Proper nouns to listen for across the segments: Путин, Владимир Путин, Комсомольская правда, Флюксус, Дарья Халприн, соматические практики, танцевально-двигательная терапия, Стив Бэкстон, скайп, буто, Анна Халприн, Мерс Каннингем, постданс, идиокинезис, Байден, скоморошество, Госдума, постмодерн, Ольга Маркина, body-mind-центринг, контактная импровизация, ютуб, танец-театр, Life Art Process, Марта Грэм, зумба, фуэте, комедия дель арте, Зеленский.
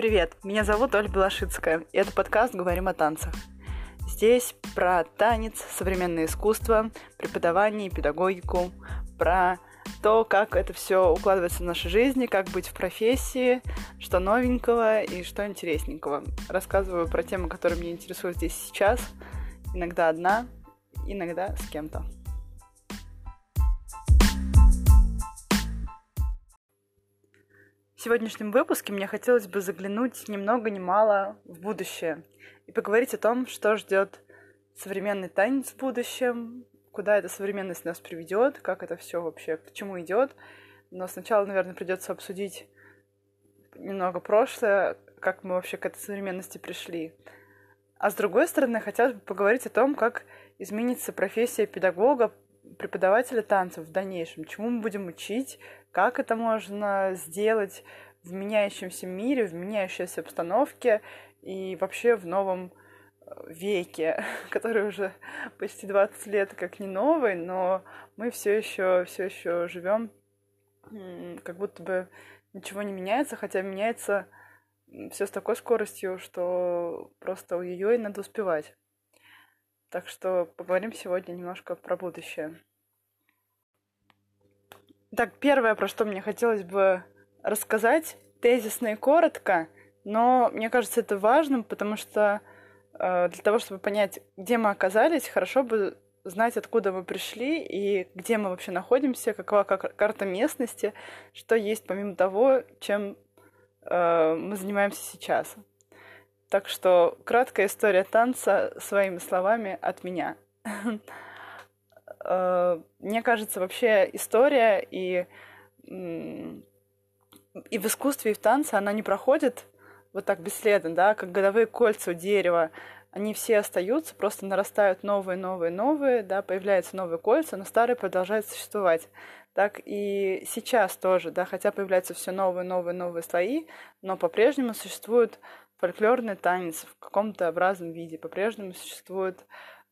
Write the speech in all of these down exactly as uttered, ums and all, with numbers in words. Привет, меня зовут Ольга Белошицкая, и это подкаст «Говорим о танцах». Здесь про танец, современное искусство, преподавание и педагогику, про то, как это все укладывается в нашей жизни, как быть в профессии, что новенького и что интересненького. Рассказываю про темы, которые меня интересуют здесь и сейчас, иногда одна, иногда с кем-то. В сегодняшнем выпуске мне хотелось бы заглянуть ни много ни мало в будущее и поговорить о том, что ждет современный танец в будущем, куда эта современность нас приведет, как это все вообще, к чему идет. Но сначала, наверное, придется обсудить немного прошлое, как мы вообще к этой современности пришли. А с другой стороны, хотелось бы поговорить о том, как изменится профессия педагога, преподавателя танцев в дальнейшем, чему мы будем учить, как это можно сделать в меняющемся мире, в меняющейся обстановке и вообще в новом веке, который уже почти двадцать лет как не новый, но мы все еще, все еще живем, как будто бы ничего не меняется, хотя меняется все с такой скоростью, что просто ее и надо успевать. Так что поговорим сегодня немножко про будущее. Так, первое, про что мне хотелось бы рассказать, тезисно и коротко, но мне кажется, это важным, потому что э, для того, чтобы понять, где мы оказались, хорошо бы знать, откуда мы пришли и где мы вообще находимся, какова как, карта местности, что есть помимо того, чем э, мы занимаемся сейчас. Так что краткая история танца своими словами от меня. Мне кажется, вообще история и, и в искусстве, и в танце она не проходит вот так бесследно, да, как годовые кольца у дерева. Они все остаются, просто нарастают новые, новые, новые, да, появляются новые кольца, но старые продолжают существовать. Так и сейчас тоже, да, хотя появляются все новые, новые, новые слои, но по-прежнему существуют фольклорный танец в каком-то образном виде. По-прежнему существует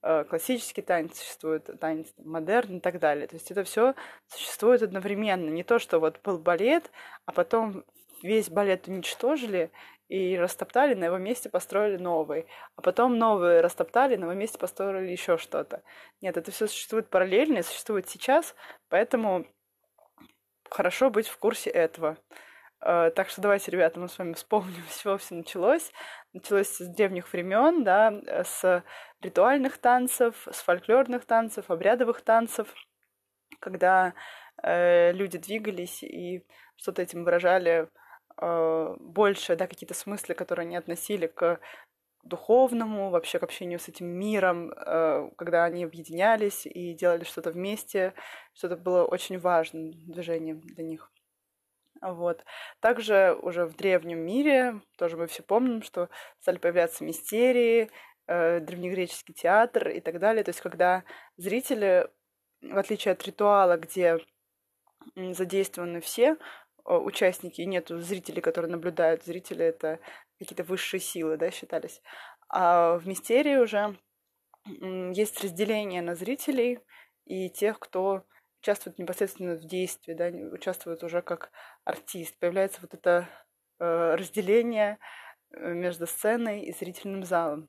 э, классический танец, существует танец модерн и так далее. То есть это все существует одновременно. Не то, что вот был балет, а потом весь балет уничтожили и растоптали, на его месте построили новый. А потом новые растоптали, на его месте построили еще что-то. Нет, это все существует параллельно и существует сейчас, поэтому хорошо быть в курсе этого. Так что давайте, ребята, мы с вами вспомним, с чего все началось. Началось с древних времен, да, с ритуальных танцев, с фольклорных танцев, обрядовых танцев, когда э, люди двигались и что-то этим выражали э, больше, да, какие-то смыслы, которые они относили к духовному, вообще к общению с этим миром, э, когда они объединялись и делали что-то вместе, что-то было очень важным движением для них. Вот. Также уже в древнем мире, тоже мы все помним, что стали появляться мистерии, э, древнегреческий театр и так далее. То есть когда зрители, в отличие от ритуала, где задействованы все э, участники, и нету зрителей, которые наблюдают, зрители — это какие-то высшие силы, да, считались. А в мистерии уже э, есть разделение на зрителей и тех, кто участвуют непосредственно в действии, да, участвуют уже как артист. Появляется вот это э, разделение между сценой и зрительным залом.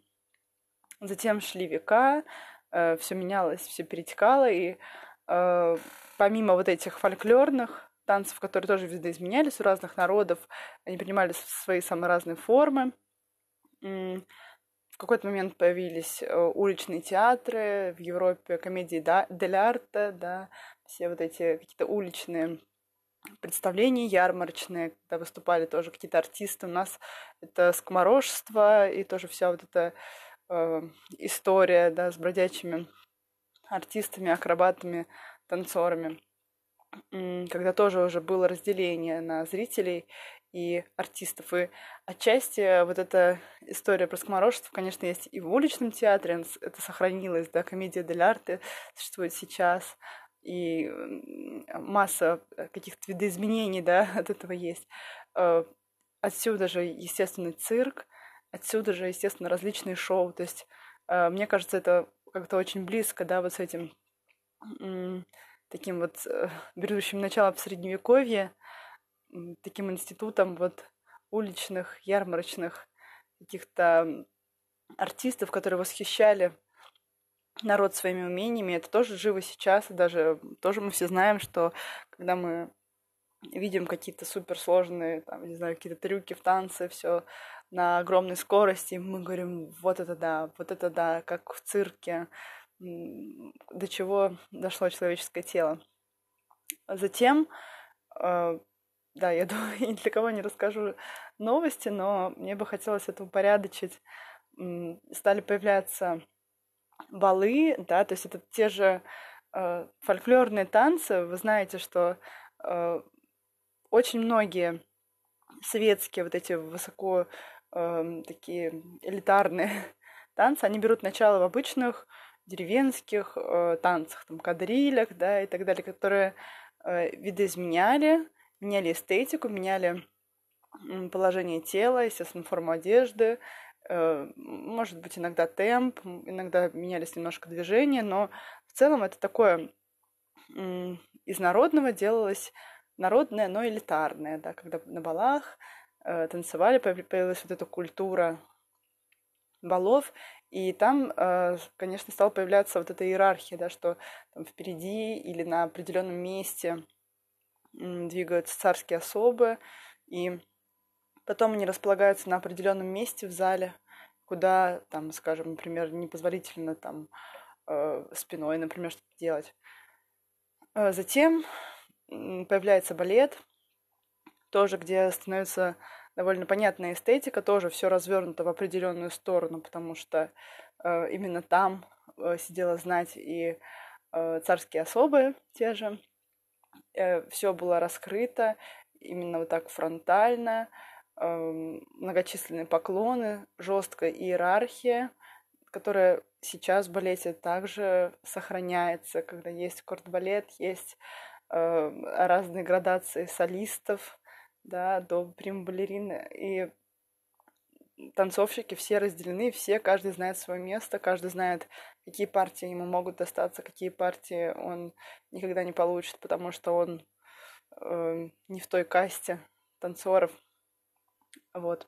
Затем шли века, э, все менялось, все перетекало, и э, помимо вот этих фольклорных танцев, которые тоже видоизменялись у разных народов, они принимали свои самые разные формы, в какой-то момент появились уличные театры, в Европе комедии дель арте, да, все вот эти какие-то уличные представления, ярмарочные, когда выступали тоже какие-то артисты. У нас это скоморошество и тоже вся вот эта э, история, да, с бродячими артистами, акробатами, танцорами, когда тоже уже было разделение на зрителей и артистов. И отчасти вот эта история про скоморошество, конечно, есть и в уличном театре, это сохранилось, да, комедия дель арте существует сейчас, и масса каких-то видоизменений, да, от этого есть. Отсюда же, естественно, цирк, отсюда же, естественно, различные шоу, то есть, мне кажется, это как-то очень близко, да, вот с этим таким вот берущим началом в Средневековье, таким институтом вот уличных, ярмарочных каких-то артистов, которые восхищали народ своими умениями. Это тоже живо сейчас, и даже тоже мы все знаем, что когда мы видим какие-то суперсложные, там, не знаю, какие-то трюки в танце, все на огромной скорости, мы говорим, вот это да, вот это да, как в цирке, до чего дошло человеческое тело. Затем, э, да, я думаю, ни для кого не расскажу новости, но мне бы хотелось это упорядочить. Стали появляться балы, да, то есть это те же э, фольклорные танцы. Вы знаете, что очень многие советские вот эти высоко э, такие элитарные танцы, они берут начало в обычных деревенских э, танцах, там, кадрилях, да, и так далее, которые э, видоизменяли, меняли эстетику, меняли положение тела, естественно, форму одежды, э, может быть, иногда темп, иногда менялись немножко движения, но в целом это такое... Э, Из народного делалось народное, но элитарное, да, когда на балах э, танцевали, появилась вот эта культура балов, и там, э, конечно, стала появляться вот эта иерархия, да, что там впереди или на определенном месте э, двигаются царские особы, и потом они располагаются на определенном месте в зале, куда, там, скажем, например, непозволительно там, э, спиной, например, что-то делать. Затем появляется балет, тоже где становится довольно понятная эстетика, тоже все развернуто в определенную сторону, потому что э, именно там э, сидела знать и э, царские особы те же. Э, все было раскрыто именно вот так фронтально, э, многочисленные поклоны, жесткая иерархия, которая сейчас в балете также сохраняется, когда есть корт-балет, есть э, разные градации солистов, да, до прим-балерины, и танцовщики все разделены, все, каждый знает свое место, каждый знает, какие партии ему могут достаться, какие партии он никогда не получит, потому что он э, не в той касте танцоров. Вот.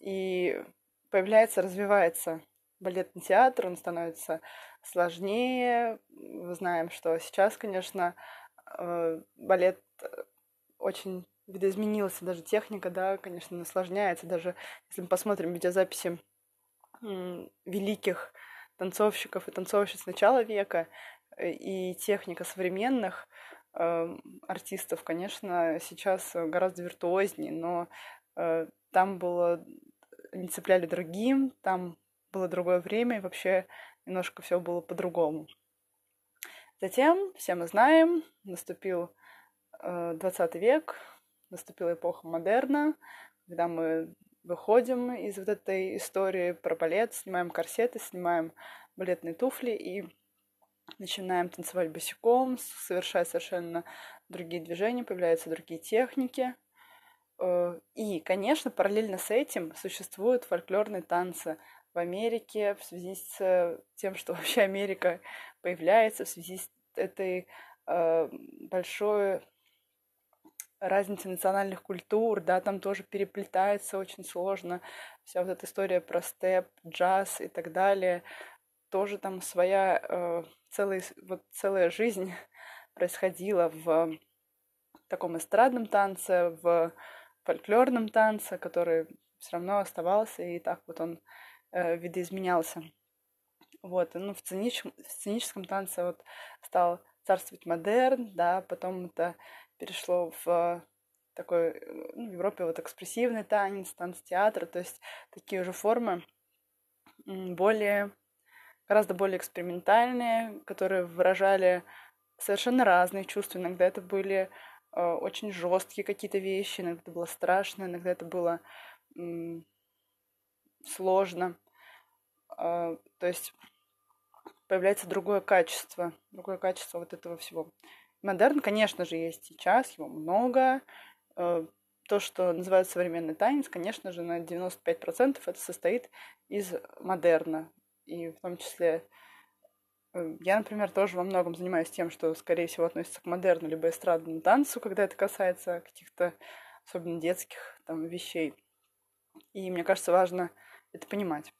И появляется, развивается балетный театр, он становится сложнее. Мы знаем, что сейчас, конечно, балет очень видоизменился, даже техника, да, конечно, усложняется. Даже если мы посмотрим видеозаписи великих танцовщиков и танцовщиц начала века и техника современных артистов, конечно, сейчас гораздо виртуознее, но там было... не цепляли другим, там было другое время, и вообще немножко все было по-другому. Затем, все мы знаем, наступил двадцатый век, наступила эпоха модерна, когда мы выходим из вот этой истории про балет, снимаем корсеты, снимаем балетные туфли и начинаем танцевать босиком, совершая совершенно другие движения, появляются другие техники. И, конечно, параллельно с этим существуют фольклорные танцы в Америке, в связи с тем, что вообще Америка появляется, в связи с этой э, большой разницей национальных культур, да, там тоже переплетается очень сложно, вся вот эта история про степ, джаз и так далее, тоже там своя э, целая, вот, целая жизнь происходила в таком эстрадном танце, в фольклорном танце, который все равно оставался, и так вот он видоизменялся. Вот. Ну, в, сценич... в сценическом танце вот стал царствовать модерн, да, потом это перешло в такой, ну, в Европе вот экспрессивный танец, танец-театр, то есть такие уже формы более, гораздо более экспериментальные, которые выражали совершенно разные чувства. Иногда это были э, очень жесткие какие-то вещи, иногда это было страшно, иногда это было э, сложно. То есть появляется другое качество, другое качество вот этого всего. Модерн, конечно же, есть сейчас, его много. То, что называют современный танец, конечно же, на девяносто пять процентов это состоит из модерна. И в том числе я, например, тоже во многом занимаюсь тем, что, скорее всего, относится к модерну либо эстрадному танцу, когда это касается каких-то особенно детских там, вещей. И мне кажется, важно это понимать.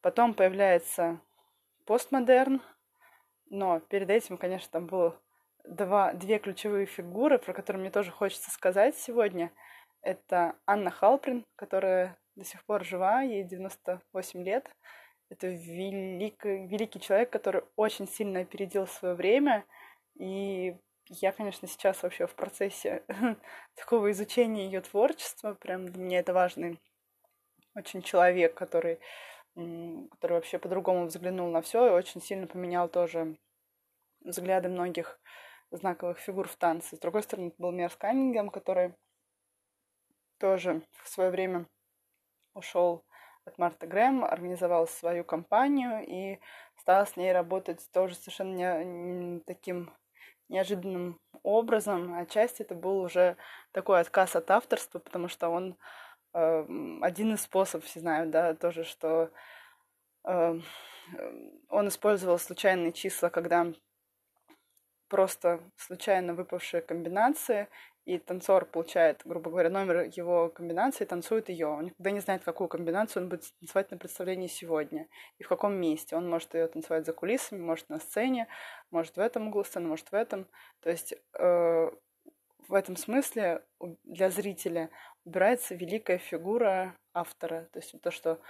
Потом появляется постмодерн, но перед этим, конечно, там было два, две ключевые фигуры, про которые мне тоже хочется сказать сегодня. Это Анна Халприн, которая до сих пор жива, ей девяносто восемь лет. Это великий, великий человек, который очень сильно опередил свое время. И я, конечно, сейчас вообще в процессе такого изучения ее творчества. Прям для меня это важный очень человек, который, который вообще по-другому взглянул на все и очень сильно поменял тоже взгляды многих знаковых фигур в танце. С другой стороны, это был Мерс Каннингем, который тоже в свое время ушел от Марты Грэм, организовал свою компанию и стал с ней работать тоже совершенно не, не таким неожиданным образом. Отчасти это был уже такой отказ от авторства, потому что он э, один из способов, все знают, да, тоже, что э, он использовал случайные числа, когда просто случайно выпавшие комбинации, и танцор получает, грубо говоря, номер его комбинации, танцует ее. Он никогда не знает, какую комбинацию он будет танцевать на представлении сегодня и в каком месте. Он может ее танцевать за кулисами, может на сцене, может в этом углу сцены, может в этом. То есть э, в этом смысле для зрителя убирается великая фигура автора. То есть то, что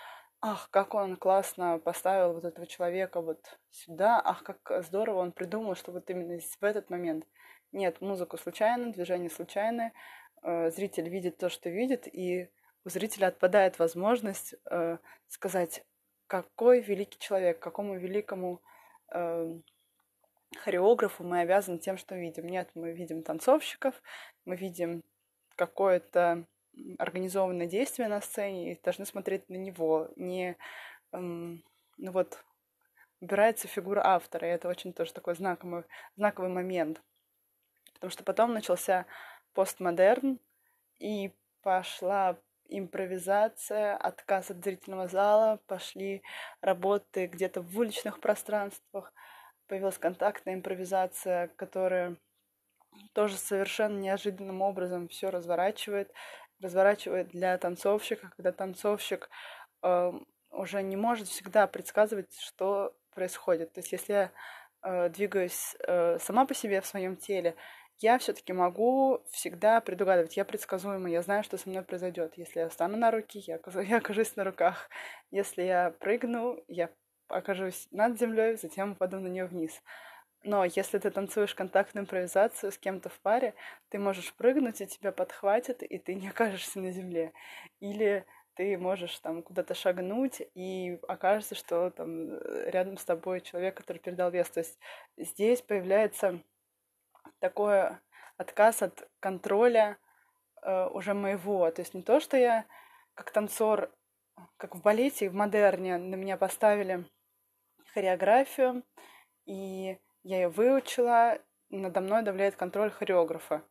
ах, как он классно поставил вот этого человека вот сюда, ах, как здорово он придумал, что вот именно в этот момент. Нет, музыка случайна, движения случайны, э, зритель видит то, что видит, и у зрителя отпадает возможность э, сказать, какой великий человек, какому великому э, хореографу мы обязаны тем, что видим. Нет, мы видим танцовщиков, мы видим какое-то организованное действие на сцене, и должны смотреть на него. Не, э, ну вот, убирается фигура автора, и это очень тоже такой знаковый, знаковый момент. Потому что потом начался постмодерн, и пошла импровизация, отказ от зрительного зала, пошли работы где-то в уличных пространствах, появилась контактная импровизация, которая тоже совершенно неожиданным образом все разворачивает, разворачивает для танцовщика, когда танцовщик э, уже не может всегда предсказывать, что происходит. То есть если я э, двигаюсь э, сама по себе в своем теле, я все-таки могу всегда предугадывать. Я предсказуема, я знаю, что со мной произойдет. Если я встану на руки, я, я окажусь на руках. Если я прыгну, я окажусь над землей, затем упаду на нее вниз. Но если ты танцуешь контактную импровизацию с кем-то в паре, ты можешь прыгнуть, и тебя подхватят, и ты не окажешься на земле. Или ты можешь там куда-то шагнуть, и окажется, что там рядом с тобой человек, который передал вес. То есть здесь появляется такой отказ от контроля э, уже моего. То есть не то, что я как танцор, как в балете и в модерне, на меня поставили хореографию, и я ее выучила, надо мной давляет контроль хореографа.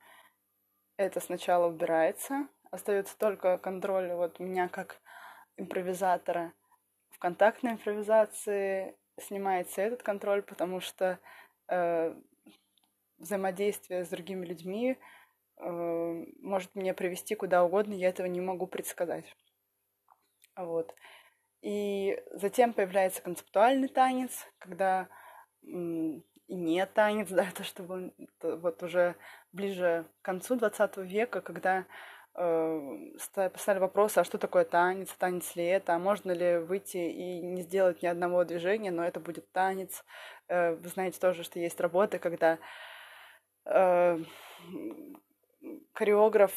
Это сначала убирается, остается только контроль вот меня как импровизатора. В контактной импровизации снимается этот контроль, потому что э, взаимодействие с другими людьми э, может меня привести куда угодно, я этого не могу предсказать. Вот. И затем появляется концептуальный танец, когда э, и не танец, да, это что было то, вот уже ближе к концу двадцатого века, когда э, поставили вопрос, а что такое танец, танец ли это, а можно ли выйти и не сделать ни одного движения, но это будет танец. Э, вы знаете тоже, что есть работы, когда хореограф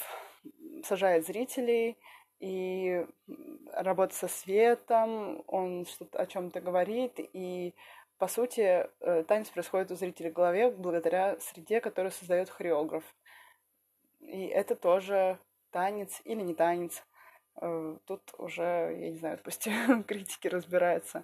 сажает зрителей, и работа со светом, он что-то о чем-то говорит, и по сути танец происходит у зрителей в голове благодаря среде, которую создает хореограф. И это тоже танец или не танец. Тут уже, я не знаю, пусть критики разбираются.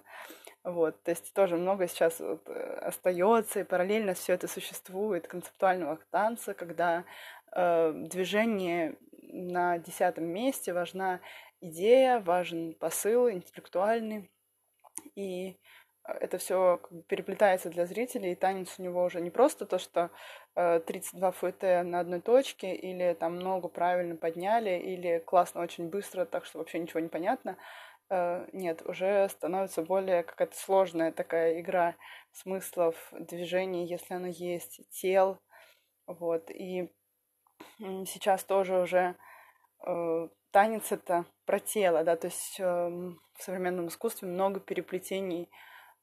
Вот, то есть тоже много сейчас вот остается, и параллельно все это существует концептуального танца, когда э, движение на десятом месте, важна идея, важен посыл интеллектуальный, и это все как бы переплетается для зрителей, и танец у него уже не просто то, что тридцать два фуэте на одной точке, или там ногу правильно подняли, или классно очень быстро, так что вообще ничего не понятно. Нет, уже становится более какая-то сложная такая игра смыслов, движений, если оно есть, тел. Вот. И сейчас тоже уже э, танец — это про тело, да, то есть э, в современном искусстве много переплетений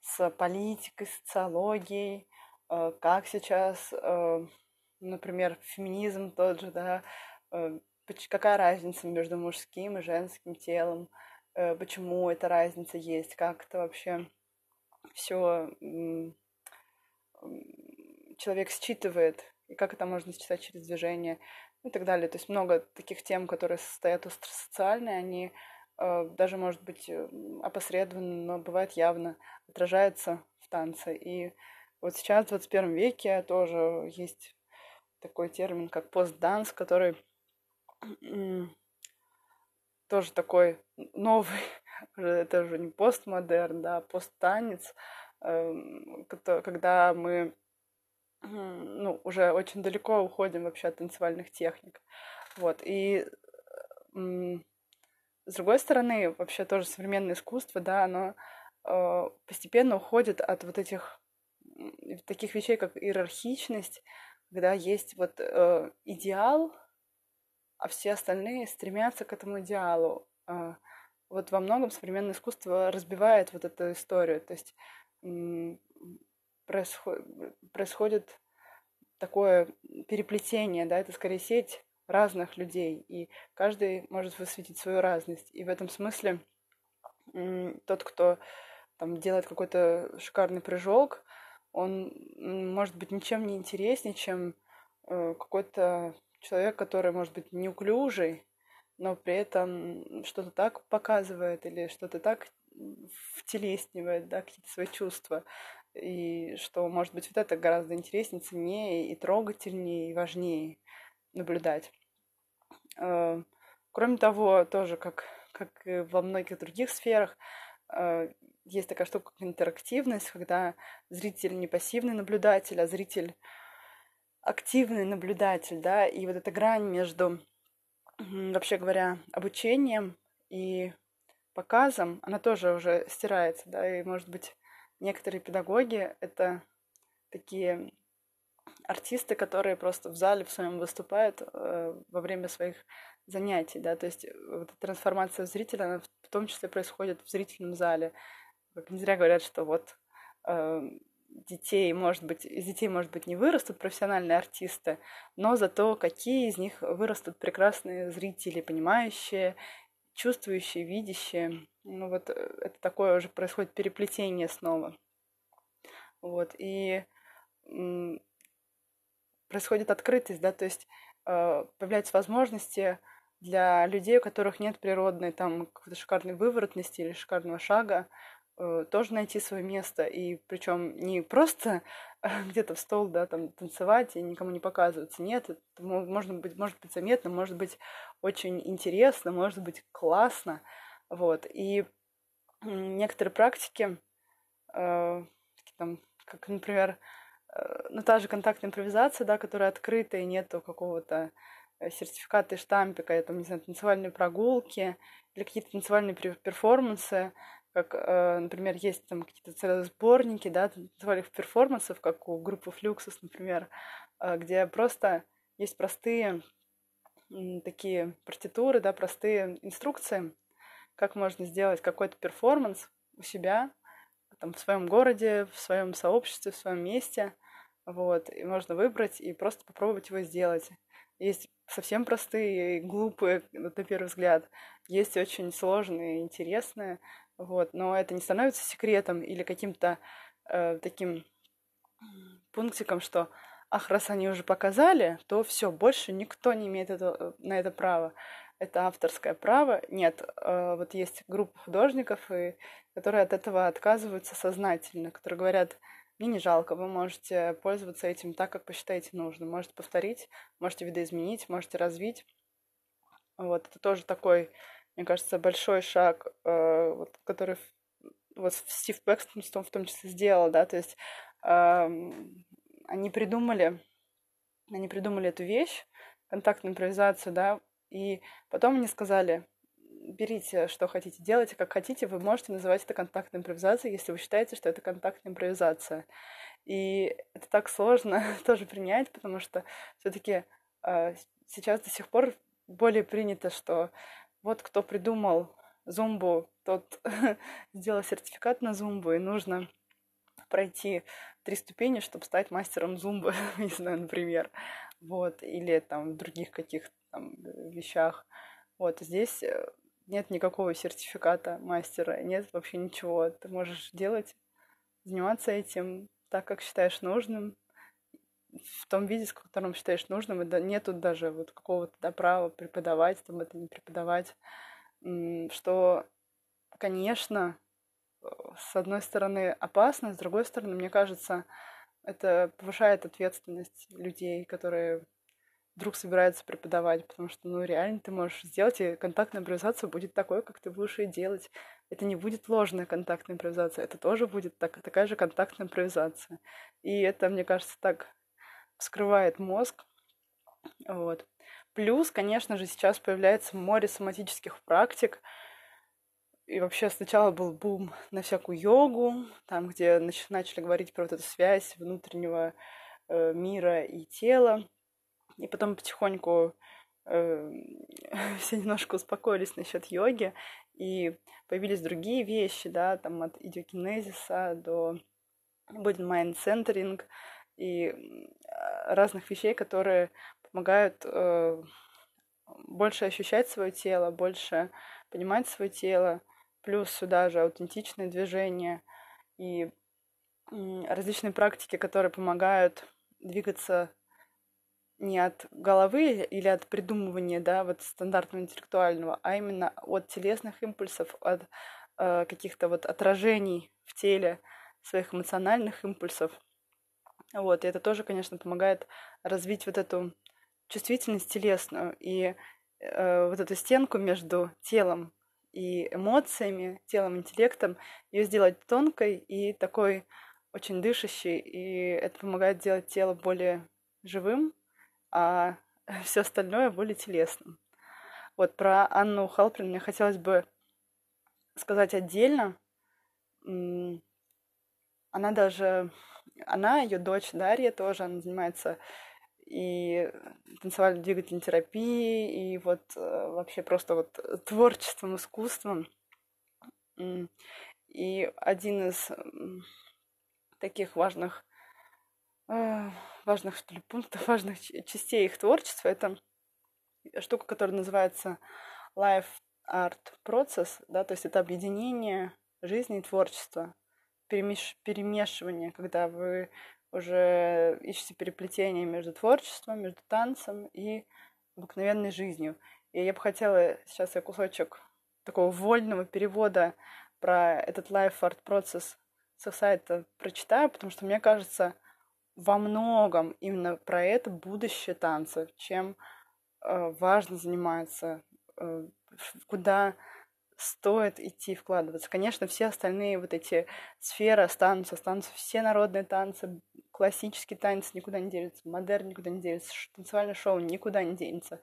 с политикой, социологией, э, как сейчас, э, например, феминизм тот же, да, э, какая разница между мужским и женским телом, э, почему эта разница есть, как это вообще все э, человек считывает, и как это можно считать через движение, и так далее. То есть много таких тем, которые состоят остро социальные, они э, даже, может быть, опосредованно, но бывает явно отражаются в танце. И вот сейчас, в двадцать первом веке, тоже есть такой термин, как постданс, который э, тоже такой новый, это уже не постмодерн, да, посттанец, э, когда мы ну, уже очень далеко уходим вообще от танцевальных техник. Вот. И м- с другой стороны, вообще тоже современное искусство, да, оно э- постепенно уходит от вот этих м- таких вещей, как иерархичность, когда есть вот э- идеал, а все остальные стремятся к этому идеалу. Э- вот во многом современное искусство разбивает вот эту историю. То есть м- происходит такое переплетение, да, это скорее сеть разных людей, и каждый может высветить свою разность. И в этом смысле тот, кто там делает какой-то шикарный прыжок, он может быть ничем не интереснее, чем какой-то человек, который, может быть, неуклюжий, но при этом что-то так показывает или что-то так втелеснивает, да, какие-то свои чувства. И что, может быть, вот это гораздо интереснее, ценнее и трогательнее, и важнее наблюдать. Кроме того, тоже, как, как и во многих других сферах, есть такая штука, как интерактивность, когда зритель не пассивный наблюдатель, а зритель активный наблюдатель, да, и вот эта грань между, вообще говоря, обучением и показом, она тоже уже стирается, да, и, может быть, некоторые педагоги — это такие артисты, которые просто в зале в своем выступают э, во время своих занятий, да, то есть вот, трансформация зрителя, она в том числе происходит в зрительном зале. Как не зря говорят, что вот э, детей, может быть, из детей, может быть, не вырастут профессиональные артисты, но зато какие из них вырастут прекрасные зрители, понимающие, чувствующие, видящие. Ну вот это такое уже происходит переплетение снова. Вот, и м- происходит открытость, да, то есть э, появляются возможности для людей, у которых нет природной там какой-то шикарной выворотности или шикарного шага, э, тоже найти свое место, и причем не просто э, где-то в стол, да, там танцевать и никому не показываться, нет, это может быть, может быть заметно, может быть очень интересно, может быть классно. Вот, и некоторые практики, э, там, как, например, э, ну, та же контактная импровизация, да, которая открытая, нету какого-то сертификата и штампика, я там, не знаю, танцевальные прогулки или какие-то танцевальные перформансы, как, э, например, есть там какие-то целые сборники, да, танцевальных перформансов, как у группы Флюксус, например, э, где просто есть простые э, такие партитуры, да, простые инструкции, как можно сделать какой-то перформанс у себя, там, в своем городе, в своем сообществе, в своем месте. Вот. И можно выбрать и просто попробовать его сделать. Есть совсем простые и глупые, на первый взгляд. Есть очень сложные и интересные. Вот. Но это не становится секретом или каким-то э, таким пунктиком, что ах, раз они уже показали, то все, больше никто не имеет это, на это права. Это авторское право. Нет, вот есть группа художников, и, которые от этого отказываются сознательно, которые говорят, мне не жалко, вы можете пользоваться этим так, как посчитаете нужным. Можете повторить, можете видоизменить, можете развить. Вот, это тоже такой, мне кажется, большой шаг, вот, который вот Стив Бэкстон в том числе сделал, да, то есть э, они придумали, они придумали эту вещь, контактную импровизацию, да, и потом они сказали: берите, что хотите, делайте, как хотите, вы можете называть это контактной импровизацией, если вы считаете, что это контактная импровизация. И это так сложно тоже принять, потому что все-таки э, сейчас до сих пор более принято, что вот кто придумал зумбу, тот сделал сертификат на зумбу, и нужно пройти три ступени, чтобы стать мастером зумбы, не знаю, например, вот, или там в других каких-то там вещах. Вот, здесь нет никакого сертификата мастера, нет вообще ничего. Ты можешь делать, заниматься этим так, как считаешь нужным, в том виде, в котором считаешь нужным, и нету даже вот какого-то, да, права преподавать, там это не преподавать, что, конечно, с одной стороны опасно, с другой стороны, мне кажется, это повышает ответственность людей, которые вдруг собираются преподавать, потому что, ну, реально ты можешь сделать, и контактная импровизация будет такой, как ты будешь ее делать. Это не будет ложная контактная импровизация, это тоже будет так, такая же контактная импровизация. И это, мне кажется, так вскрывает мозг. Вот. Плюс, конечно же, сейчас появляется море соматических практик. И вообще сначала был бум на всякую йогу, там, где начали говорить про вот эту связь внутреннего э, мира и тела. И потом потихоньку э, все немножко успокоились насчет йоги, и появились другие вещи, да, там от идиокинезиса до body-mind-центеринг и разных вещей, которые помогают э, больше ощущать свое тело, больше понимать свое тело, плюс сюда же аутентичные движения и э, различные практики, которые помогают двигаться не от головы или от придумывания, да, вот стандартного интеллектуального, а именно от телесных импульсов, от э, каких-то вот отражений в теле, своих эмоциональных импульсов. Вот, и это тоже, конечно, помогает развить вот эту чувствительность телесную и э, вот эту стенку между телом и эмоциями, телом, интеллектом, ее сделать тонкой и такой очень дышащей, и это помогает делать тело более живым, а все остальное более телесным. Вот про Анну Халприн мне хотелось бы сказать отдельно. Она даже, она, ее дочь Дарья тоже, она занимается и танцевально-двигательной терапией, и вот вообще просто вот творчеством, искусством. И один из таких важных важных, что ли, пунктов, важных частей их творчества. Это штука, которая называется Life Art Process, да, то есть это объединение жизни и творчества, перемеш... перемешивание, когда вы уже ищете переплетение между творчеством, между танцем и обыкновенной жизнью. И я бы хотела сейчас я кусочек такого вольного перевода про этот Life Art Process со сайта прочитаю, потому что, мне кажется, во многом именно про это будущее танца, чем э, важно заниматься, э, куда стоит идти вкладываться. Конечно, все остальные вот эти сферы останутся, останутся все народные танцы, классический танец никуда не делится, модерн никуда не делится, танцевальное шоу никуда не денется,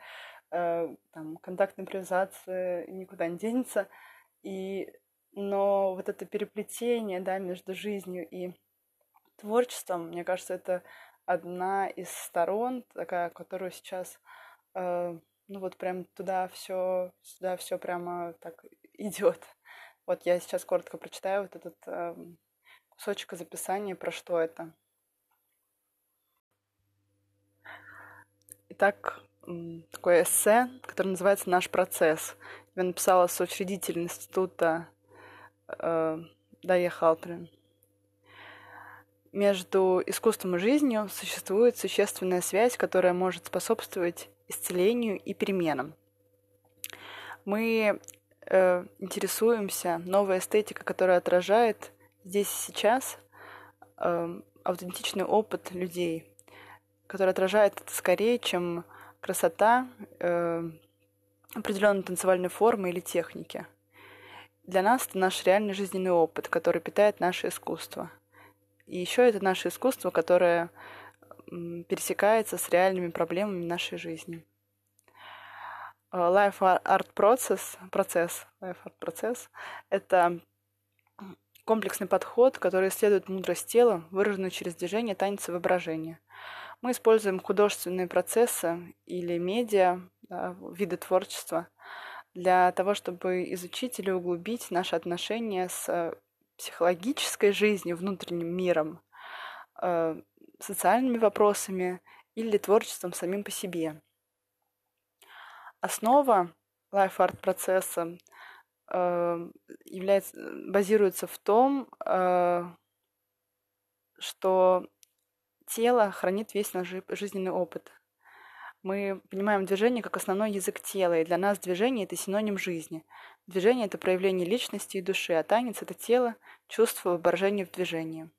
э, там, контактная импровизация никуда не денется. И, но вот это переплетение, да, между жизнью и творчеством, мне кажется, это одна из сторон, такая, которую сейчас, э, ну вот прям туда все, сюда все прямо так идет. Вот я сейчас коротко прочитаю вот этот э, кусочек из описания, про что это. Итак, такое эссе, которое называется «Наш процесс». Я написала соучредитель института э, Дарья Халприн. Между искусством и жизнью существует существенная связь, которая может способствовать исцелению и переменам. Мы э, интересуемся новой эстетикой, которая отражает здесь и сейчас э, аутентичный опыт людей, который отражает это скорее, чем красота э, определенной танцевальной формы или техники. Для нас это наш реальный жизненный опыт, который питает наше искусство. И еще это наше искусство, которое пересекается с реальными проблемами нашей жизни. Life Art Process, процесс, Life Art Process — это комплексный подход, который исследует мудрость тела, выраженную через движение, танец и воображение. Мы используем художественные процессы или медиа, виды творчества, для того, чтобы изучить или углубить наши отношения с психологической жизнью, внутренним миром, социальными вопросами или творчеством самим по себе. Основа Life Art процесса э, является, базируется в том, э, что тело хранит весь наш жизненный опыт. Мы понимаем движение как основной язык тела, и для нас движение — это синоним жизни. Движение — это проявление личности и души, а танец — это тело, чувство, воображение в движении.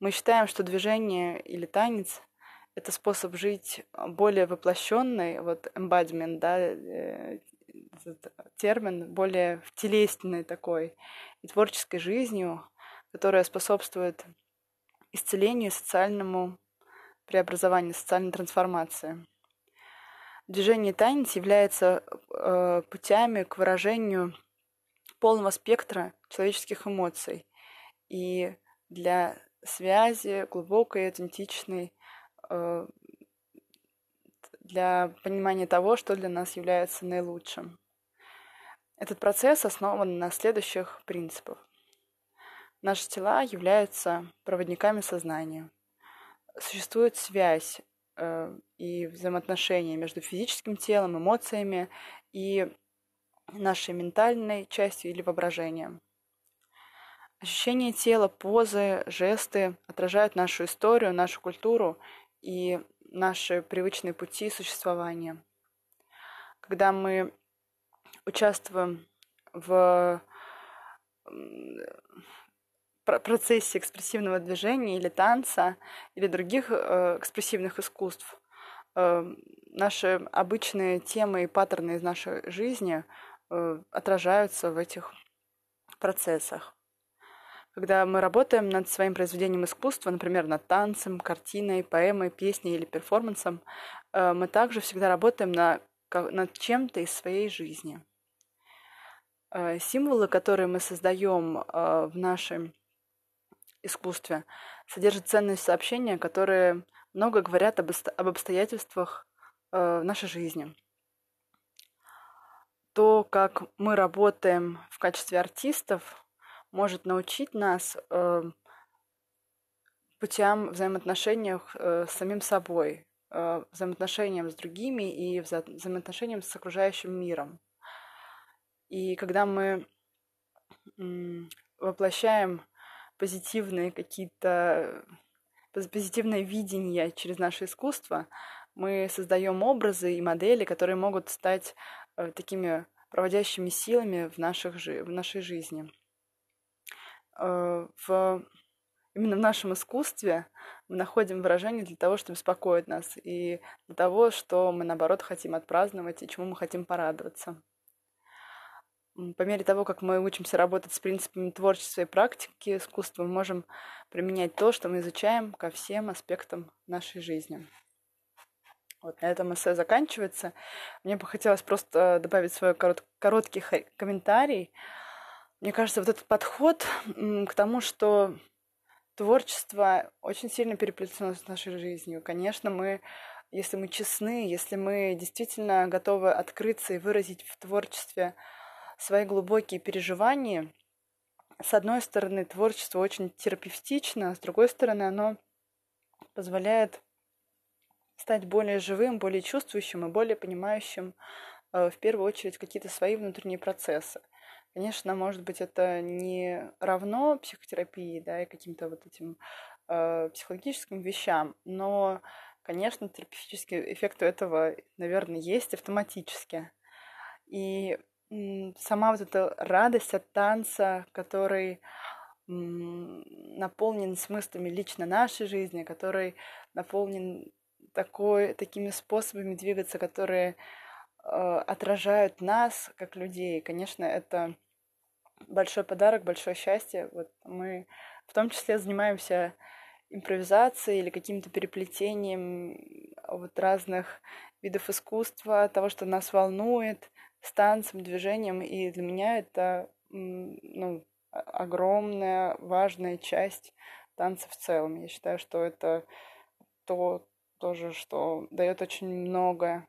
Мы считаем, что движение или танец — это способ жить более воплощенный, вот embodiment, да, этот термин, более телесной такой и творческой жизнью, которая способствует исцелению, социальному преобразованию, социальной трансформации. Движение и танец являются э, путями к выражению полного спектра человеческих эмоций и для связи глубокой, аутентичной, для понимания того, что для нас является наилучшим. Этот процесс основан на следующих принципах. Наши тела являются проводниками сознания. Существует связь и взаимоотношения между физическим телом, эмоциями и нашей ментальной частью или воображением. Ощущения тела, позы, жесты отражают нашу историю, нашу культуру и наши привычные пути существования. Когда мы участвуем в процессе экспрессивного движения или танца, или других экспрессивных искусств, наши обычные темы и паттерны из нашей жизни отражаются в этих процессах. Когда мы работаем над своим произведением искусства, например, над танцем, картиной, поэмой, песней или перформансом, мы также всегда работаем на, над чем-то из своей жизни. Символы, которые мы создаем в нашем искусстве, содержат ценные сообщения, которые много говорят об обстоятельствах нашей жизни. То, как мы работаем в качестве артистов, может научить нас э, путям взаимоотношений э, с самим собой, э, взаимоотношениям с другими и вза- взаимоотношениям с окружающим миром. И когда мы э, воплощаем позитивные какие-то позитивные видения через наше искусство, мы создаем образы и модели, которые могут стать э, такими проводящими силами в, наших жи- в нашей жизни. В, именно в нашем искусстве мы находим выражение для того, что беспокоит нас, и для того, что мы, наоборот, хотим отпраздновать и чему мы хотим порадоваться. По мере того, как мы учимся работать с принципами творчества и практики искусства, мы можем применять то, что мы изучаем, ко всем аспектам нашей жизни. Вот, на этом эссе заканчивается. Мне бы хотелось просто добавить свой корот, короткий комментарий. Мне кажется, вот этот подход к тому, что творчество очень сильно переплетено с нашей жизнью. Конечно, мы, если мы честны, если мы действительно готовы открыться и выразить в творчестве свои глубокие переживания, с одной стороны, творчество очень терапевтично, а с другой стороны, оно позволяет стать более живым, более чувствующим и более понимающим, в первую очередь, какие-то свои внутренние процессы. Конечно, может быть, это не равно психотерапии, да, и каким-то вот этим э, психологическим вещам, но, конечно, терапевтический эффект у этого, наверное, есть автоматически. И м, сама вот эта радость от танца, который м, наполнен смыслами лично нашей жизни, который наполнен такой, такими способами двигаться, которые э, отражают нас как людей, конечно, это большой подарок, большое счастье. Вот мы в том числе занимаемся импровизацией или каким-то переплетением вот разных видов искусства, того, что нас волнует, с танцем, движением. И для меня это, ну, огромная, важная часть танца в целом. Я считаю, что это то тоже, что дает очень многое,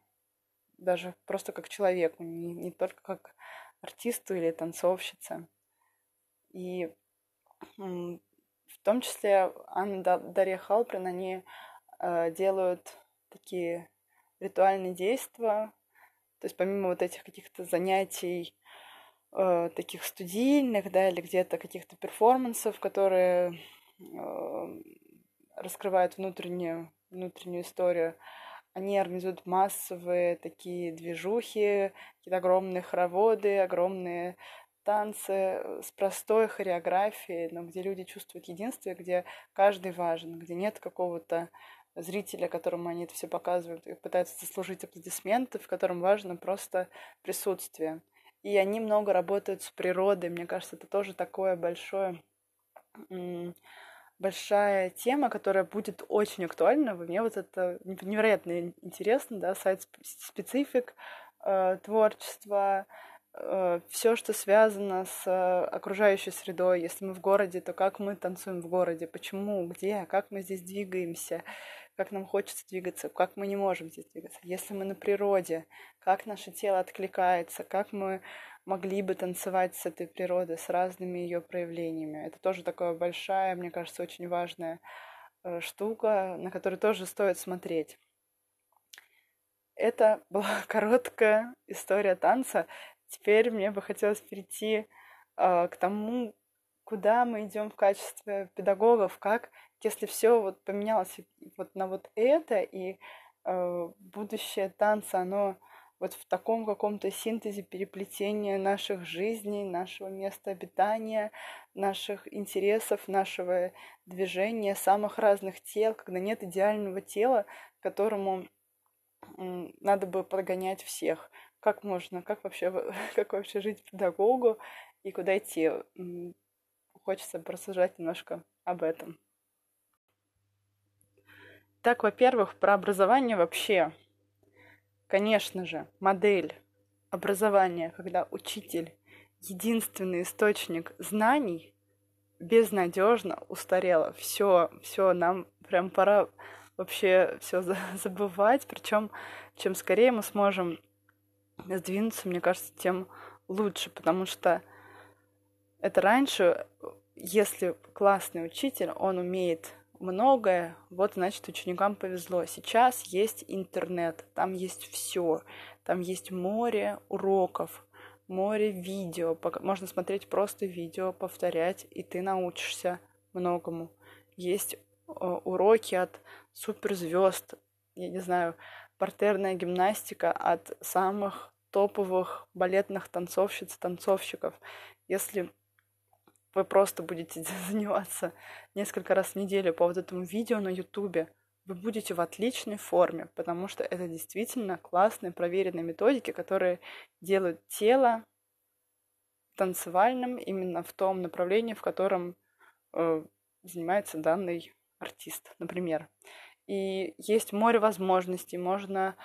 даже просто как человеку, не, не только как артисту или танцовщице. И в том числе Анна, Дарья Халприн, они э, делают такие ритуальные действия, то есть помимо вот этих каких-то занятий, э, таких студийных, да, или где-то каких-то перформансов, которые э, раскрывают внутреннюю, внутреннюю историю, они организуют массовые такие движухи, какие-то огромные хороводы, огромные танцы с простой хореографией, но где люди чувствуют единство, где каждый важен, где нет какого-то зрителя, которому они это все показывают и пытаются заслужить аплодисменты, в котором важно просто присутствие. И они много работают с природой. Мне кажется, это тоже такое большое, большая тема, которая будет очень актуальна. Мне вот это невероятно интересно, да, сайт-специфик э, творчества, все, что связано с окружающей средой. Если мы в городе, то как мы танцуем в городе, почему, где, как мы здесь двигаемся, как нам хочется двигаться, как мы не можем здесь двигаться. Если мы на природе, как наше тело откликается, как мы могли бы танцевать с этой природой, с разными ее проявлениями. Это тоже такая большая, мне кажется, очень важная штука, на которую тоже стоит смотреть. Это была короткая история танца. Теперь мне бы хотелось перейти э, к тому, куда мы идем в качестве педагогов, как, если все вот поменялось вот на вот это, и э, будущее танца, оно вот в таком каком-то синтезе переплетения наших жизней, нашего места обитания, наших интересов, нашего движения, самых разных тел, когда нет идеального тела, которому э, надо бы подгонять всех. Как можно, как вообще, как вообще жить педагогу и куда идти? Хочется порассуждать немножко об этом. Так, во-первых, про образование вообще. Конечно же, модель образования, когда учитель — единственный источник знаний, безнадежно устарела. Все, все, нам прям пора вообще все забывать. Причем, чем скорее мы сможем сдвинуться, мне кажется, тем лучше, потому что это раньше, если классный учитель, он умеет многое, вот, значит, ученикам повезло. Сейчас есть интернет, там есть все, там есть море уроков, море видео, можно смотреть просто видео, повторять, и ты научишься многому. Есть уроки от суперзвезд, я не знаю, партерная гимнастика от самых топовых балетных танцовщиц, танцовщиков. Если вы просто будете заниматься несколько раз в неделю по вот этому видео на ютубе, вы будете в отличной форме, потому что это действительно классные, проверенные методики, которые делают тело танцевальным именно в том направлении, в котором э, занимается данный артист, например. И есть море возможностей, можно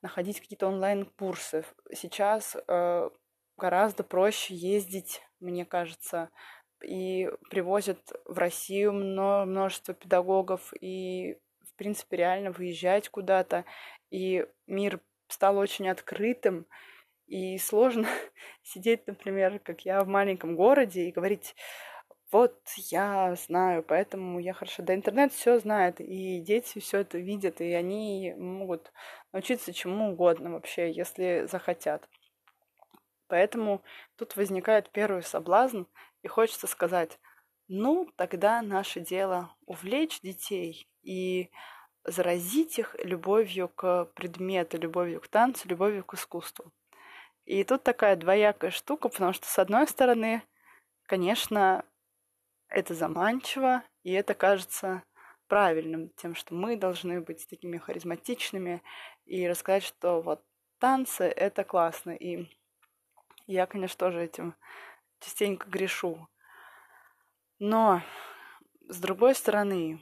находить какие-то онлайн-курсы. Сейчас э, гораздо проще ездить, мне кажется, и привозят в Россию множество педагогов, и, в принципе, реально выезжать куда-то. И мир стал очень открытым, и сложно сидеть, например, как я, в маленьком городе и говорить: вот я знаю, поэтому я хорошо. Да, интернет все знает, и дети все это видят, и они могут научиться чему угодно вообще, если захотят. Поэтому тут возникает первый соблазн, и хочется сказать: ну, тогда наше дело увлечь детей и заразить их любовью к предмету, любовью к танцу, любовью к искусству. И тут такая двоякая штука, потому что, с одной стороны, конечно, это заманчиво, и это кажется правильным, тем, что мы должны быть такими харизматичными и рассказать, что вот танцы — это классно. И я, конечно, тоже этим частенько грешу. Но, с другой стороны,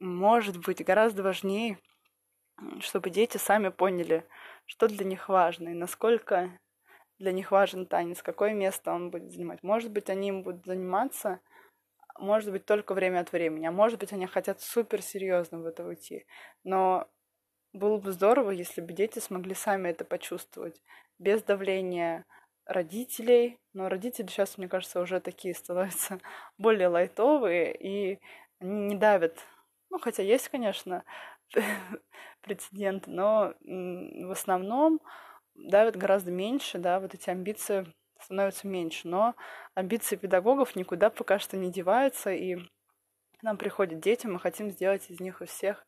может быть гораздо важнее, чтобы дети сами поняли, что для них важно и насколько для них важен танец, какое место он будет занимать. Может быть, они им будут заниматься, может быть, только время от времени, а может быть, они хотят суперсерьезно в это уйти. Но было бы здорово, если бы дети смогли сами это почувствовать, без давления родителей. Но родители сейчас, мне кажется, уже такие становятся более лайтовые, и они не давят. Ну, хотя есть, конечно, прецеденты, но в основном давят гораздо меньше, да, вот эти амбиции становятся меньше. Но амбиции педагогов никуда пока что не деваются, и к нам приходят дети, мы хотим сделать из них у всех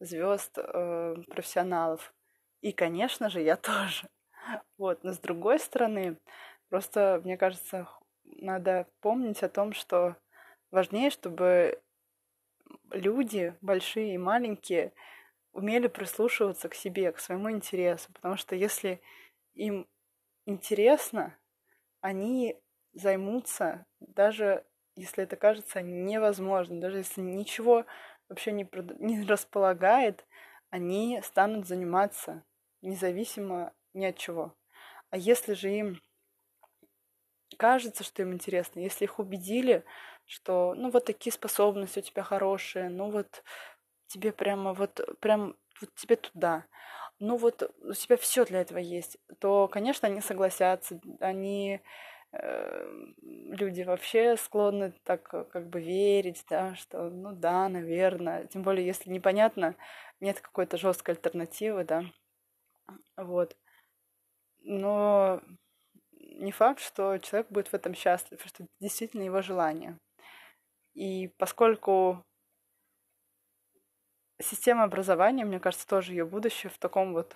звезд, э, профессионалов. И, конечно же, я тоже. Вот. Но с другой стороны, просто, мне кажется, надо помнить о том, что важнее, чтобы люди, большие и маленькие, умели прислушиваться к себе, к своему интересу. Потому что если им интересно, они займутся, даже если это кажется невозможным, даже если ничего вообще не, не располагает, они станут заниматься независимо ни от чего. А если же им кажется, что им интересно, если их убедили, что ну вот такие способности у тебя хорошие, ну вот тебе прямо вот, прям вот тебе туда, ну вот у тебя все для этого есть, то, конечно, они согласятся, они... люди вообще склонны так как бы верить, да, что ну да, наверное, тем более если непонятно, нет какой-то жесткой альтернативы, да, вот. Но не факт, что человек будет в этом счастлив, потому что это действительно его желание. И поскольку система образования, мне кажется, тоже ее будущее в таком вот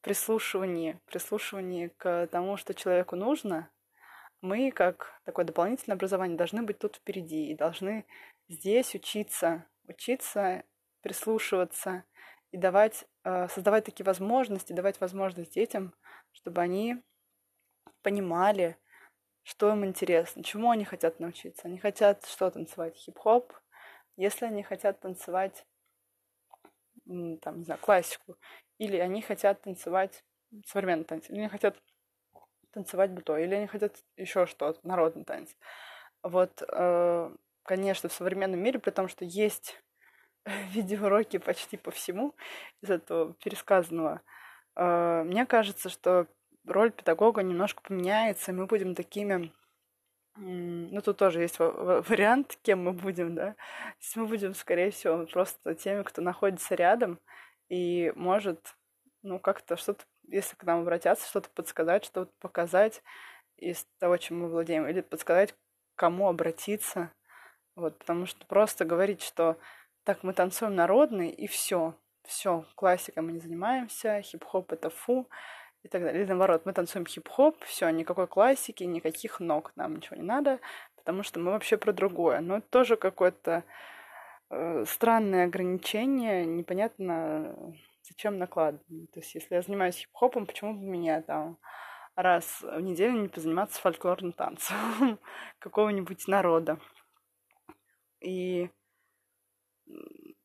прислушивании, прислушивании к тому, что человеку нужно, мы, как такое дополнительное образование, должны быть тут впереди и должны здесь учиться, учиться, прислушиваться и давать, создавать такие возможности, давать возможность детям, чтобы они понимали, что им интересно, чему они хотят научиться. Они хотят что танцевать? Хип-хоп. Если они хотят танцевать, там, не знаю, классику, или они хотят танцевать современный танец, или они хотят танцевать буто, или они хотят еще что-то, народный танец. Вот, конечно, в современном мире, при том, что есть видеоуроки почти по всему из этого пересказанного, мне кажется, что роль педагога немножко поменяется, и мы будем такими... Ну, тут тоже есть вариант, кем мы будем, да? Мы будем, скорее всего, просто теми, кто находится рядом и может, ну, как-то что-то, если к нам обратятся, что-то подсказать, что-то показать из того, чем мы владеем, или подсказать, к кому обратиться. Вот, потому что просто говорить, что так, мы танцуем народный, и все, все, классикой мы не занимаемся, хип-хоп — это фу, и так далее. Или наоборот, мы танцуем хип-хоп, все, никакой классики, никаких ног, нам ничего не надо, потому что мы вообще про другое. Но это тоже какое-то э, странное ограничение, непонятно... Зачем накладывать? То есть, если я занимаюсь хип-хопом, почему бы меня там раз в неделю не позаниматься фольклорным танцем какого-нибудь народа? И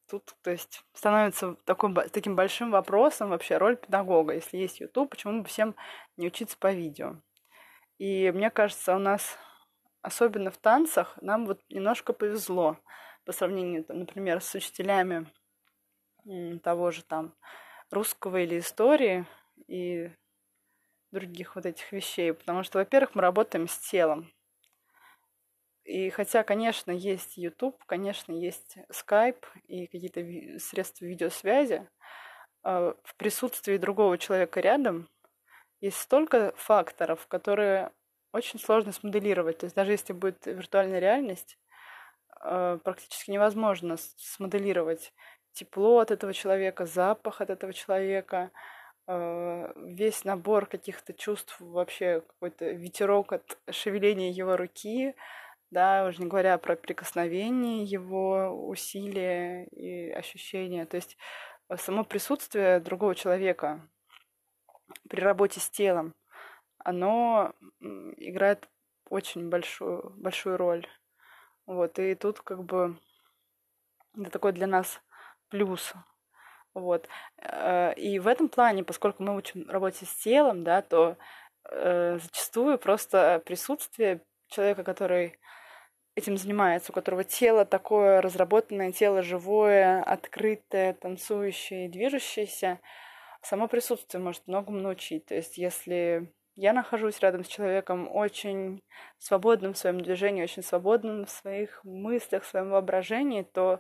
тут, то есть, становится такой, таким большим вопросом вообще роль педагога. Если есть ютуб, почему бы всем не учиться по видео? И мне кажется, у нас, особенно в танцах, нам вот немножко повезло по сравнению, например, с учителями того же там русского или истории и других вот этих вещей, потому что, во-первых, мы работаем с телом. И хотя, конечно, есть ютуб, конечно, есть скайп и какие-то ви- средства видеосвязи, э, в присутствии другого человека рядом есть столько факторов, которые очень сложно смоделировать. То есть даже если будет виртуальная реальность, э, практически невозможно смоделировать тепло от этого человека, запах от этого человека, весь набор каких-то чувств, вообще какой-то ветерок от шевеления его руки, да, уже не говоря про прикосновение его, усилия и ощущения. То есть само присутствие другого человека при работе с телом, оно играет очень большую, большую роль. Вот, и тут как бы это такой для нас плюс. Вот. И в этом плане, поскольку мы учим работе с телом, да, то э, зачастую просто присутствие человека, который этим занимается, у которого тело такое разработанное, тело живое, открытое, танцующее, движущееся, само присутствие может многому научить. То есть если я нахожусь рядом с человеком очень свободным в своем движении, очень свободным в своих мыслях, в своем воображении, то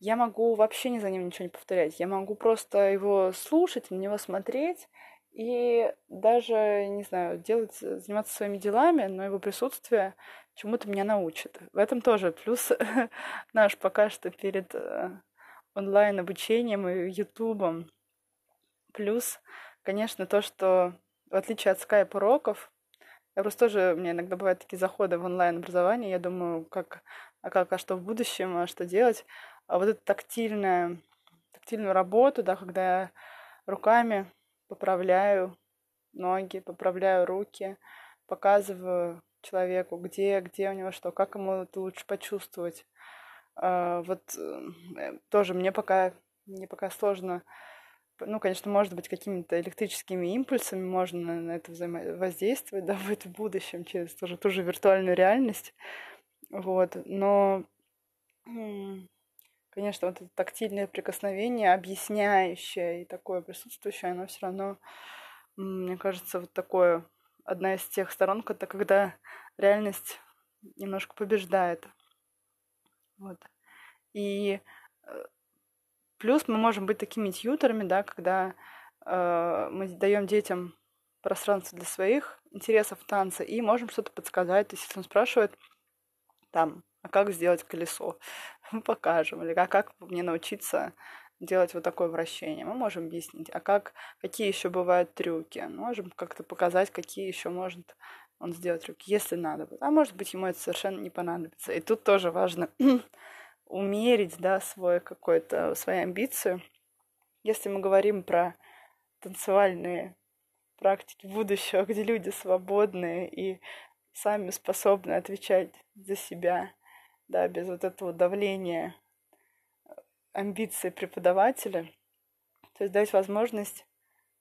я могу вообще не за ним ничего не повторять. Я могу просто его слушать, на него смотреть и даже, не знаю, делать, заниматься своими делами, но его присутствие чему-то меня научит. В этом тоже плюс наш пока что перед онлайн-обучением и ютубом. Плюс, конечно, то, что в отличие от скайп-уроков, я просто тоже, у меня иногда бывают такие заходы в онлайн-образование, я думаю, как, а как, а что в будущем, а что делать. А вот эту тактильную, тактильную работу, да, когда я руками поправляю ноги, поправляю руки, показываю человеку, где, где у него что, как ему это лучше почувствовать. А, вот тоже мне пока, мне пока сложно. Ну, конечно, может быть, какими-то электрическими импульсами можно на это воздействовать, да, будет в будущем через тоже, ту же виртуальную реальность. Вот, но, конечно, вот это тактильное прикосновение, объясняющее и такое присутствующее, оно все равно, мне кажется, вот такое, одна из тех сторон, когда реальность немножко побеждает. Вот. И плюс мы можем быть такими тьюторами, да, когда э, мы даем детям пространство для своих интересов танца и можем что-то подсказать. То есть, если он спрашивает, там, а как сделать колесо, мы покажем. Или а как мне научиться делать вот такое вращение, мы можем объяснить. А как, какие еще бывают трюки, мы можем как-то показать, какие еще может он сделать трюки, если надо. А может быть, ему это совершенно не понадобится. И тут тоже важно умерить, да, свой какой-то, свои амбиции. Если мы говорим про танцевальные практики будущего, где люди свободные и сами способны отвечать за себя, да, без вот этого давления амбиций преподавателя, то есть дать возможность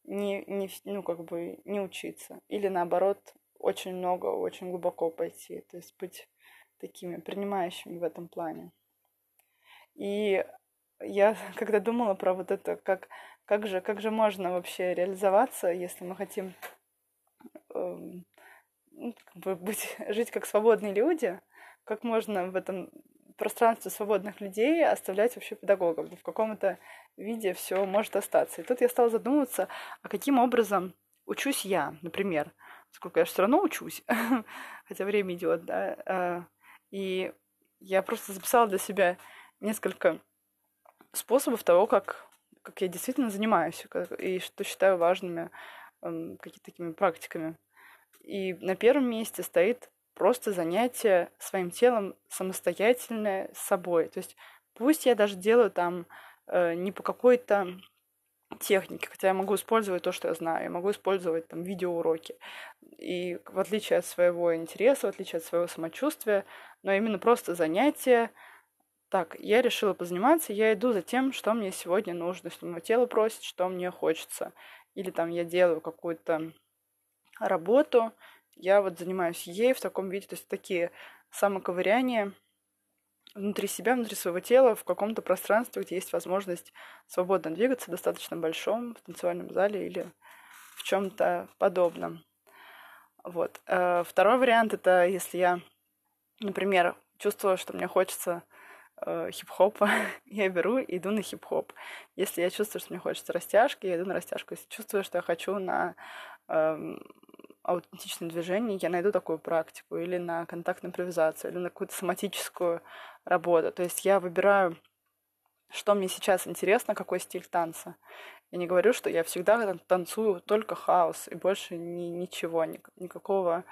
не, не, ну, как бы не учиться. Или наоборот, очень много, очень глубоко пойти. То есть быть такими принимающими в этом плане. И я когда думала про вот это, как, как же, как же можно вообще реализоваться, если мы хотим э, ну, как бы быть, жить как свободные люди, как можно в этом пространстве свободных людей оставлять вообще педагогов, в каком-то виде все может остаться. И тут я стала задумываться, а каким образом учусь я, например, поскольку я же все равно учусь, хотя время идет, да, и я просто записала для себя несколько способов того, как, как я действительно занимаюсь и что считаю важными э, какими-то такими практиками. И на первом месте стоит просто занятие своим телом самостоятельное с собой. То есть пусть я даже делаю там э, не по какой-то технике, хотя я могу использовать то, что я знаю, я могу использовать там видеоуроки. И в отличие от своего интереса, в отличие от своего самочувствия, но именно просто занятие. Так, я решила позаниматься, я иду за тем, что мне сегодня нужно, что мое тело просит, что мне хочется. Или там я делаю какую-то работу, я вот занимаюсь ей в таком виде. То есть такие самоковыряния внутри себя, внутри своего тела, в каком-то пространстве, где есть возможность свободно двигаться, достаточно большом, в танцевальном зале или в чем-то подобном. Вот. Второй вариант — это если я, например, чувствую, что мне хочется хип-хопа, я беру и иду на хип-хоп. Если я чувствую, что мне хочется растяжки, я иду на растяжку. Если чувствую, что я хочу на э, аутентичное движение, я найду такую практику, или на контактную импровизацию, или на какую-то соматическую работу. То есть я выбираю, что мне сейчас интересно, какой стиль танца. Я не говорю, что я всегда танцую только хаос и больше ни, ничего, ни, никакого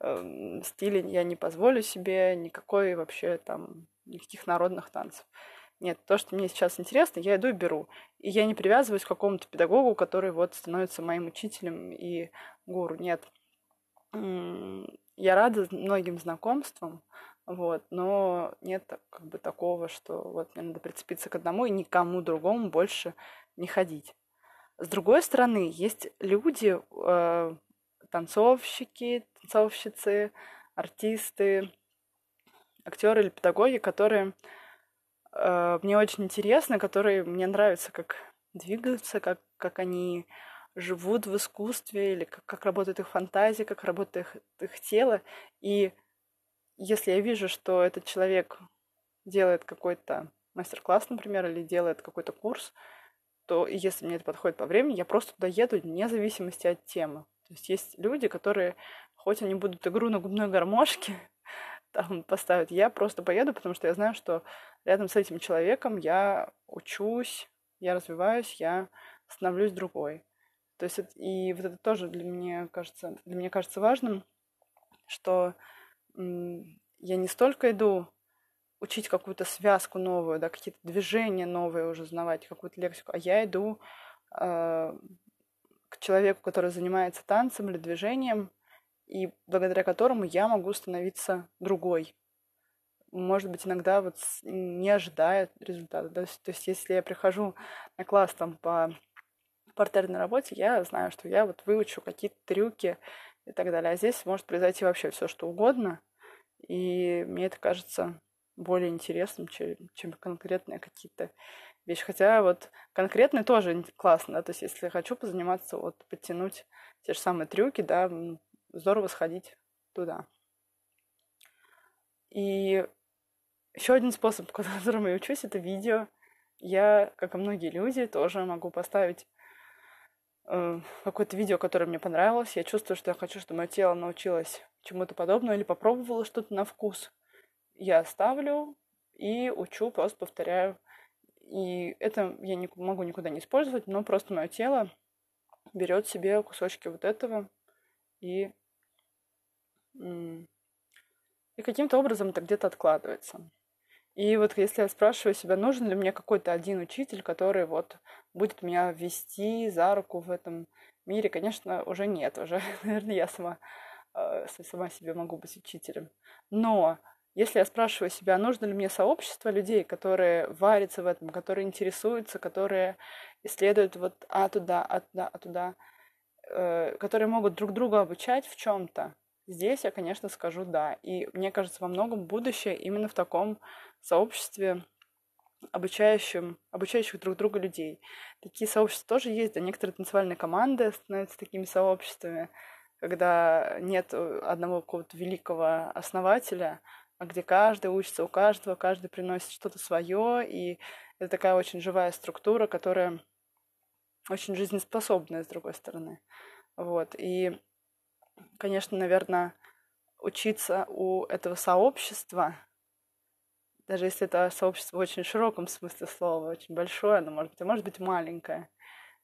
э, стиля я не позволю себе, никакой вообще там никаких народных танцев. Нет, то, что мне сейчас интересно, я иду и беру. И я не привязываюсь к какому-то педагогу, который вот становится моим учителем и гуру. Нет. я рада многим знакомствам, вот, но нет как бы такого, что вот мне надо прицепиться к одному и никому другому больше не ходить. С другой стороны, есть люди, э, танцовщики, танцовщицы, артисты, актеры или педагоги, которые э, мне очень интересны, которые мне нравятся, как двигаются, как, как они живут в искусстве, или как, как работает их фантазия, как работает их, их тело. И если я вижу, что этот человек делает какой-то мастер-класс, например, или делает какой-то курс, то если мне это подходит по времени, я просто туда еду вне зависимости от темы. То есть есть люди, которые, хоть они будут игру на губной гармошке там поставят, я просто поеду, потому что я знаю, что рядом с этим человеком я учусь, я развиваюсь, я становлюсь другой. То есть, и вот это тоже для меня кажется, для меня кажется важным, что я не столько иду учить какую-то связку новую, да, какие-то движения новые уже узнавать, какую-то лексику, а я иду э, к человеку, который занимается танцем или движением, и благодаря которому я могу становиться другой. Может быть, иногда вот не ожидая результата. Да? То есть если я прихожу на класс там по партерной работе, я знаю, что я вот выучу какие-то трюки и так далее. А здесь может произойти вообще все, что угодно. И мне это кажется более интересным, чем, чем конкретные какие-то вещи. Хотя вот конкретные тоже классно. Да? То есть если я хочу позаниматься, вот подтянуть те же самые трюки, да, здорово сходить туда. И еще один способ, по которому я учусь, это видео. Я, как и многие люди, тоже могу поставить э, какое-то видео, которое мне понравилось. Я чувствую, что я хочу, чтобы мое тело научилось чему-то подобному или попробовало что-то на вкус. Я ставлю и учу, просто повторяю. И это я не могу никуда не использовать, но просто мое тело берет себе кусочки вот этого и... М- И каким-то образом это где-то откладывается. И вот если я спрашиваю себя, нужен ли мне какой-то один учитель, который вот будет меня вести за руку в этом мире, конечно, уже нет. Уже, наверное, я сама, э, сама себе могу быть учителем. Но если я спрашиваю себя, нужно ли мне сообщество людей, которые варятся в этом, которые интересуются, которые исследуют вот а туда, а туда, а туда, э, которые могут друг друга обучать в чем-то, здесь я, конечно, скажу «да». И мне кажется, во многом будущее именно в таком сообществе, обучающем, обучающих друг друга людей. Такие сообщества тоже есть, да, некоторые танцевальные команды становятся такими сообществами, когда нет одного какого-то великого основателя, а где каждый учится у каждого, каждый приносит что-то свое, и это такая очень живая структура, которая очень жизнеспособная, с другой стороны. Вот, и... Конечно, наверное, учиться у этого сообщества, даже если это сообщество в очень широком смысле слова, очень большое, оно может быть, а может быть маленькое,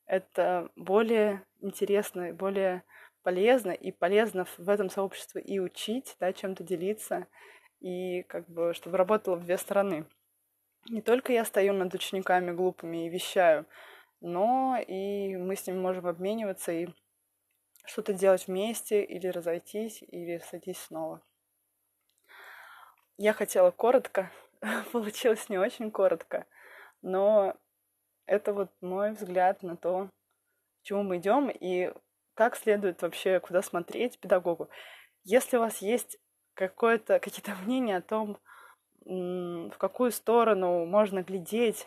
это более интересно и более полезно, и полезно в этом сообществе и учить, да, чем-то делиться, и как бы, чтобы работало в две стороны. Не только я стою над учениками глупыми и вещаю, но и мы с ними можем обмениваться и что-то делать вместе, или разойтись, или садись снова. Я хотела коротко, получилось не очень коротко, но это вот мой взгляд на то, к чему мы идем и как следует вообще, куда смотреть педагогу. Если у вас есть какое-то, какие-то мнения о том, в какую сторону можно глядеть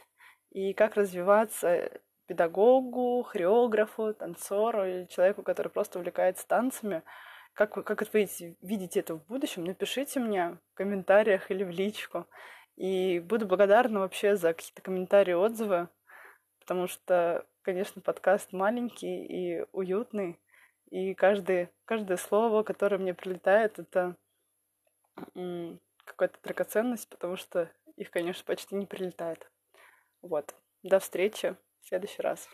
и как развиваться педагогу, хореографу, танцору или человеку, который просто увлекается танцами. Как вы, как вы видите это в будущем, напишите мне в комментариях или в личку. И буду благодарна вообще за какие-то комментарии, отзывы, потому что, конечно, подкаст маленький и уютный, и каждый, каждое слово, которое мне прилетает, это какая-то драгоценность, потому что их, конечно, почти не прилетает. Вот. До встречи в следующий раз.